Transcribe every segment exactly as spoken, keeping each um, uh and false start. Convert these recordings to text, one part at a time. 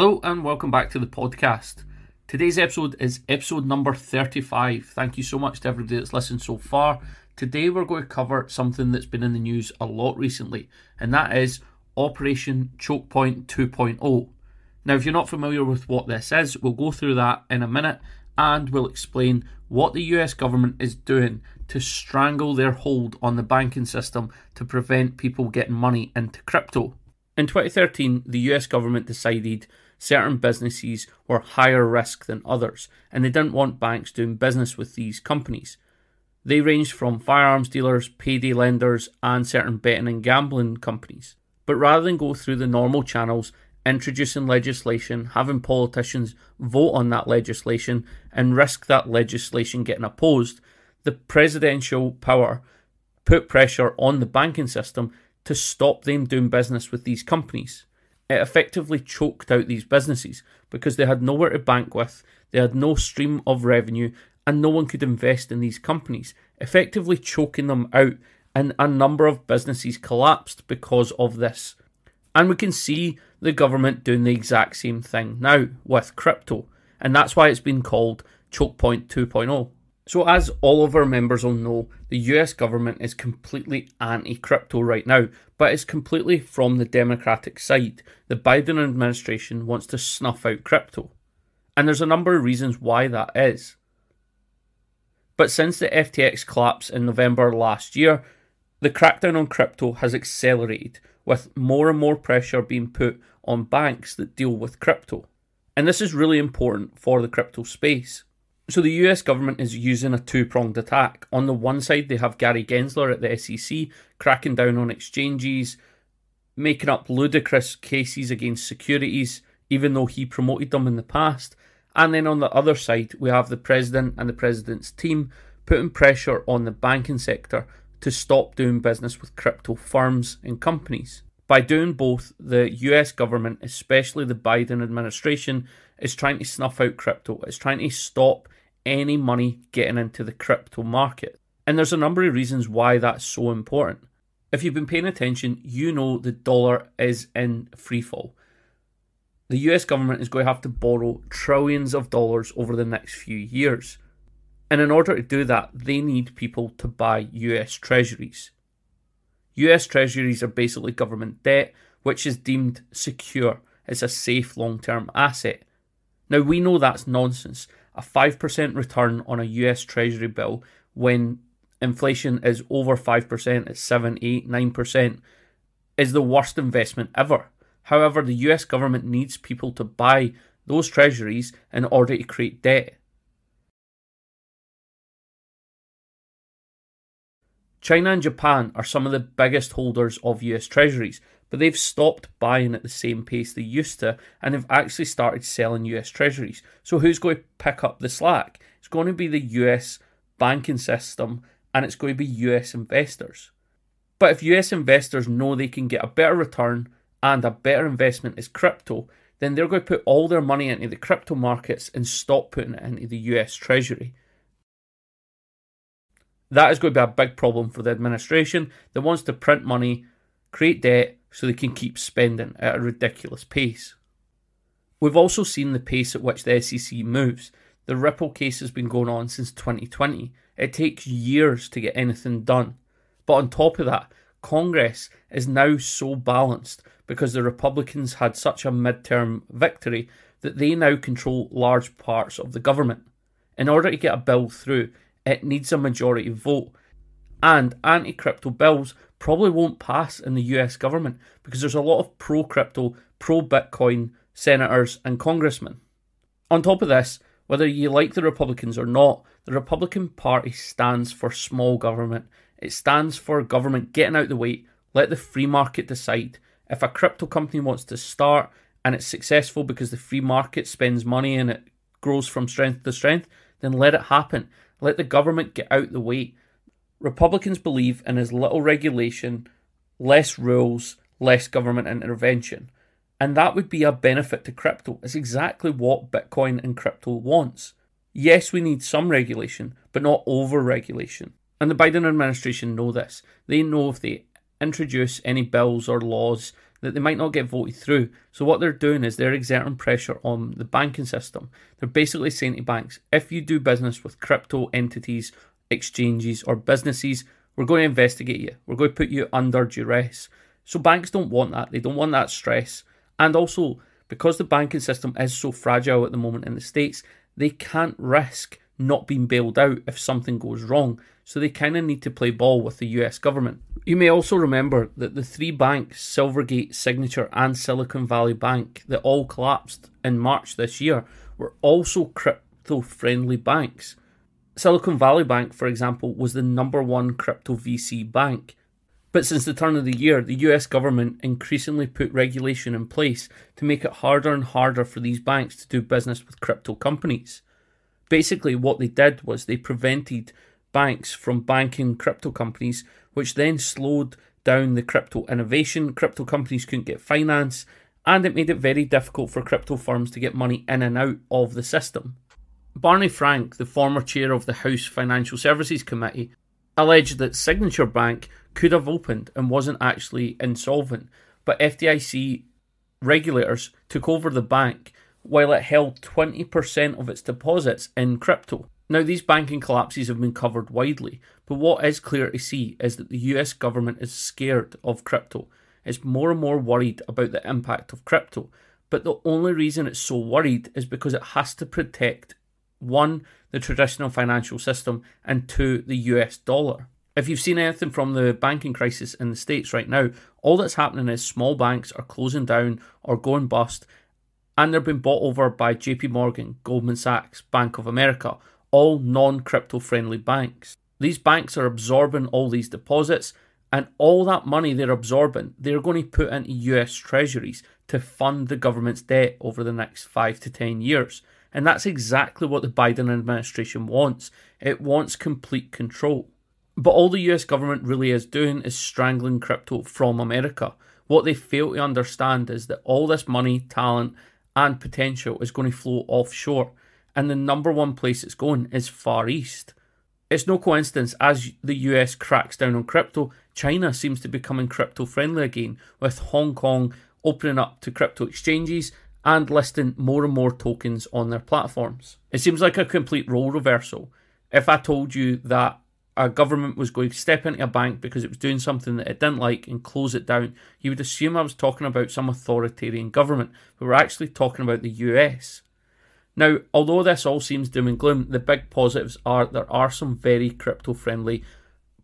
Hello and welcome back to the podcast. Today's episode is episode number thirty-five. Thank you so much to everybody that's listened so far. Today we're going to cover something that's been in the news a lot recently, and that is Operation Chokepoint two point oh. Now, if you're not familiar with what this is, we'll go through that in a minute and we'll explain what the U S government is doing to strangle their hold on the banking system to prevent people getting money into crypto. In twenty thirteen, the U S government decided certain businesses were higher risk than others, and they didn't want banks doing business with these companies. They ranged from firearms dealers, payday lenders, and certain betting and gambling companies. But rather than go through the normal channels, introducing legislation, having politicians vote on that legislation, and risk that legislation getting opposed, the presidential power put pressure on the banking system to stop them doing business with these companies. It effectively choked out these businesses because they had nowhere to bank with, they had no stream of revenue, and no one could invest in these companies, effectively choking them out, and a number of businesses collapsed because of this. And we can see the government doing the exact same thing now with crypto, and that's why it's been called Chokepoint two point oh. So as all of our members will know, the U S government is completely anti-crypto right now, but it's completely from the Democratic side. The Biden administration wants to snuff out crypto, and there's a number of reasons why that is. But since the F T X collapse in November last year, the crackdown on crypto has accelerated, with more and more pressure being put on banks that deal with crypto. And this is really important for the crypto space. So the U S government is using a two-pronged attack. On the one side, they have Gary Gensler at the S E C cracking down on exchanges, making up ludicrous cases against securities, even though he promoted them in the past. And then on the other side, we have the president and the president's team putting pressure on the banking sector to stop doing business with crypto firms and companies. By doing both, the U S government, especially the Biden administration, is trying to snuff out crypto. It's trying to stop any money getting into the crypto market. And there's a number of reasons why that's so important. If you've been paying attention, you know the dollar is in freefall. The U S government is going to have to borrow trillions of dollars over the next few years. And in order to do that, they need people to buy U S treasuries. U S treasuries are basically government debt, which is deemed secure. It's a safe long-term asset. Now, we know that's nonsense. A five percent return on a U S Treasury bill when inflation is over five percent, it's seven, eight, nine percent, is the worst investment ever. However, the U S government needs people to buy those treasuries in order to create debt. China and Japan are some of the biggest holders of U S treasuries, but they've stopped buying at the same pace they used to, and they've actually started selling U S treasuries. So who's going to pick up the slack? It's going to be the U S banking system, and it's going to be U S investors. But if U S investors know they can get a better return and a better investment is crypto, then they're going to put all their money into the crypto markets and stop putting it into the U S treasury. That is going to be a big problem for the administration that wants to print money, create debt, so they can keep spending at a ridiculous pace. We've also seen the pace at which the S E C moves. The Ripple case has been going on since twenty twenty. It takes years to get anything done. But on top of that, Congress is now so balanced because the Republicans had such a midterm victory that they now control large parts of the government. In order to get a bill through, it needs a majority vote. And anti-crypto bills probably won't pass in the U S government because there's a lot of pro-crypto, pro-Bitcoin senators and congressmen. On top of this, whether you like the Republicans or not, the Republican Party stands for small government. It stands for government getting out the way, let the free market decide. If a crypto company wants to start and it's successful because the free market spends money and it grows from strength to strength, then let it happen. Let the government get out the way. Republicans believe in as little regulation, less rules, less government intervention. And that would be a benefit to crypto. It's exactly what Bitcoin and crypto wants. Yes, we need some regulation, but not over-regulation. And the Biden administration know this. They know if they introduce any bills or laws that they might not get voted through. So what they're doing is they're exerting pressure on the banking system. They're basically saying to banks, if you do business with crypto entities, exchanges or businesses, we're going to investigate you. We're going to put you under duress. So banks don't want that. They don't want that stress. And also, because the banking system is so fragile at the moment in the States, they can't risk not being bailed out if something goes wrong. So they kind of need to play ball with the U S government. You may also remember that the three banks, Silvergate, Signature and Silicon Valley Bank, that all collapsed in March this year, were also crypto-friendly banks. Silicon Valley Bank, for example, was the number one crypto V C bank. But since the turn of the year, the U S government increasingly put regulation in place to make it harder and harder for these banks to do business with crypto companies. Basically, what they did was they prevented banks from banking crypto companies, which then slowed down the crypto innovation. Crypto companies couldn't get finance, and it made it very difficult for crypto firms to get money in and out of the system. Barney Frank, the former chair of the House Financial Services Committee, alleged that Signature Bank could have opened and wasn't actually insolvent, but F D I C regulators took over the bank while it held twenty percent of its deposits in crypto. Now, these banking collapses have been covered widely, but what is clear to see is that the U S government is scared of crypto. It's more and more worried about the impact of crypto, but the only reason it's so worried is because it has to protect, one, the traditional financial system, and two, the U S dollar. If you've seen anything from the banking crisis in the States right now, all that's happening is small banks are closing down or going bust, and they're being bought over by J P Morgan, Goldman Sachs, Bank of America, all non-crypto friendly banks. These banks are absorbing all these deposits, and all that money they're absorbing, they're going to put into U S treasuries to fund the government's debt over the next five to ten years. And that's exactly what the Biden administration wants. It wants complete control. But all the U S government really is doing is strangling crypto from America. What they fail to understand is that all this money, talent, and potential is going to flow offshore, and the number one place it's going is Far East. It's no coincidence as the U S cracks down on crypto, China seems to be becoming crypto friendly again, with Hong Kong opening up to crypto exchanges and listing more and more tokens on their platforms. It seems like a complete role reversal. If I told you that a government was going to step into a bank because it was doing something that it didn't like and close it down, you would assume I was talking about some authoritarian government, but we're actually talking about the U S. Now, although this all seems doom and gloom, the big positives are there are some very crypto-friendly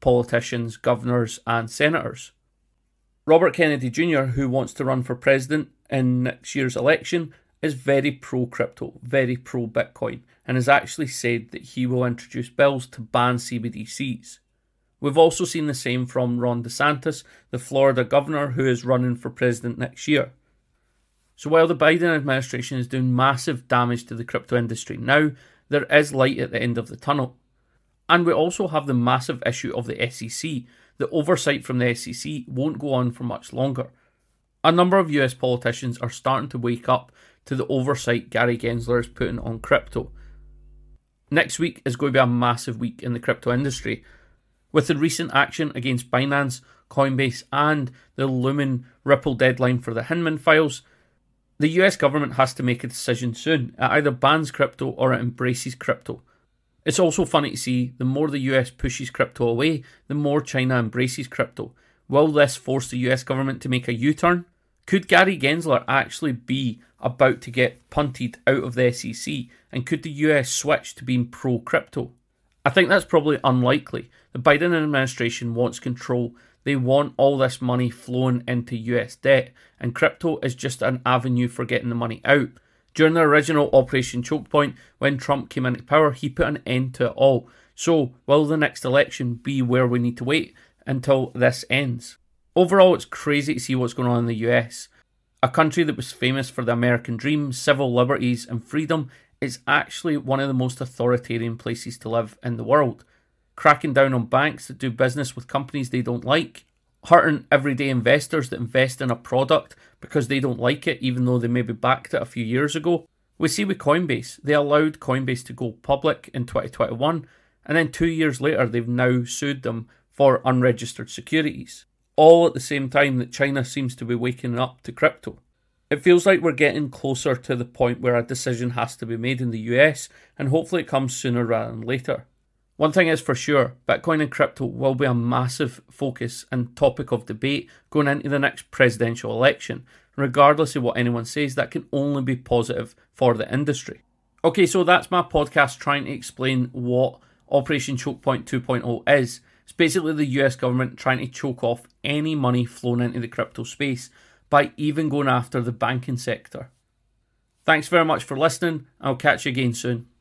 politicians, governors and senators. Robert Kennedy Junior, who wants to run for president in next year's election, is very pro-crypto, very pro-Bitcoin, and has actually said that he will introduce bills to ban C B D Cs. We've also seen the same from Ron DeSantis, the Florida governor who is running for president next year. So while the Biden administration is doing massive damage to the crypto industry now, there is light at the end of the tunnel. And we also have the massive issue of the S E C. The oversight from the S E C won't go on for much longer. A number of U S politicians are starting to wake up to the oversight Gary Gensler is putting on crypto. Next week is going to be a massive week in the crypto industry, with the recent action against Binance, Coinbase and the looming Ripple deadline for the Hinman files. The U S government has to make a decision soon. It either bans crypto or it embraces crypto. It's also funny to see the more the U S pushes crypto away, the more China embraces crypto. Will this force the U S government to make a U-turn? Could Gary Gensler actually be about to get punted out of the S E C, and could the U S switch to being pro-crypto? I think that's probably unlikely. The Biden administration wants control. They want all this money flowing into U S debt, and crypto is just an avenue for getting the money out. During the original Operation Chokepoint, when Trump came into power, he put an end to it all. So will the next election be where we need to wait until this ends? Overall, it's crazy to see what's going on in the U S. A country that was famous for the American dream, civil liberties and freedom is actually one of the most authoritarian places to live in the world. Cracking down on banks that do business with companies they don't like, hurting everyday investors that invest in a product because they don't like it even though they maybe backed it a few years ago. We see with Coinbase, they allowed Coinbase to go public in twenty twenty-one, and then two years later they've now sued them for unregistered securities. all at the same time that China seems to be waking up to crypto. It feels like we're getting closer to the point where a decision has to be made in the U S, and hopefully it comes sooner rather than later. One thing is for sure, Bitcoin and crypto will be a massive focus and topic of debate going into the next presidential election. Regardless of what anyone says, that can only be positive for the industry. Okay, so that's my podcast trying to explain what Operation Chokepoint two point oh is. It's basically the U S government trying to choke off any money flown into the crypto space by even going after the banking sector. Thanks very much for listening. I'll catch you again soon.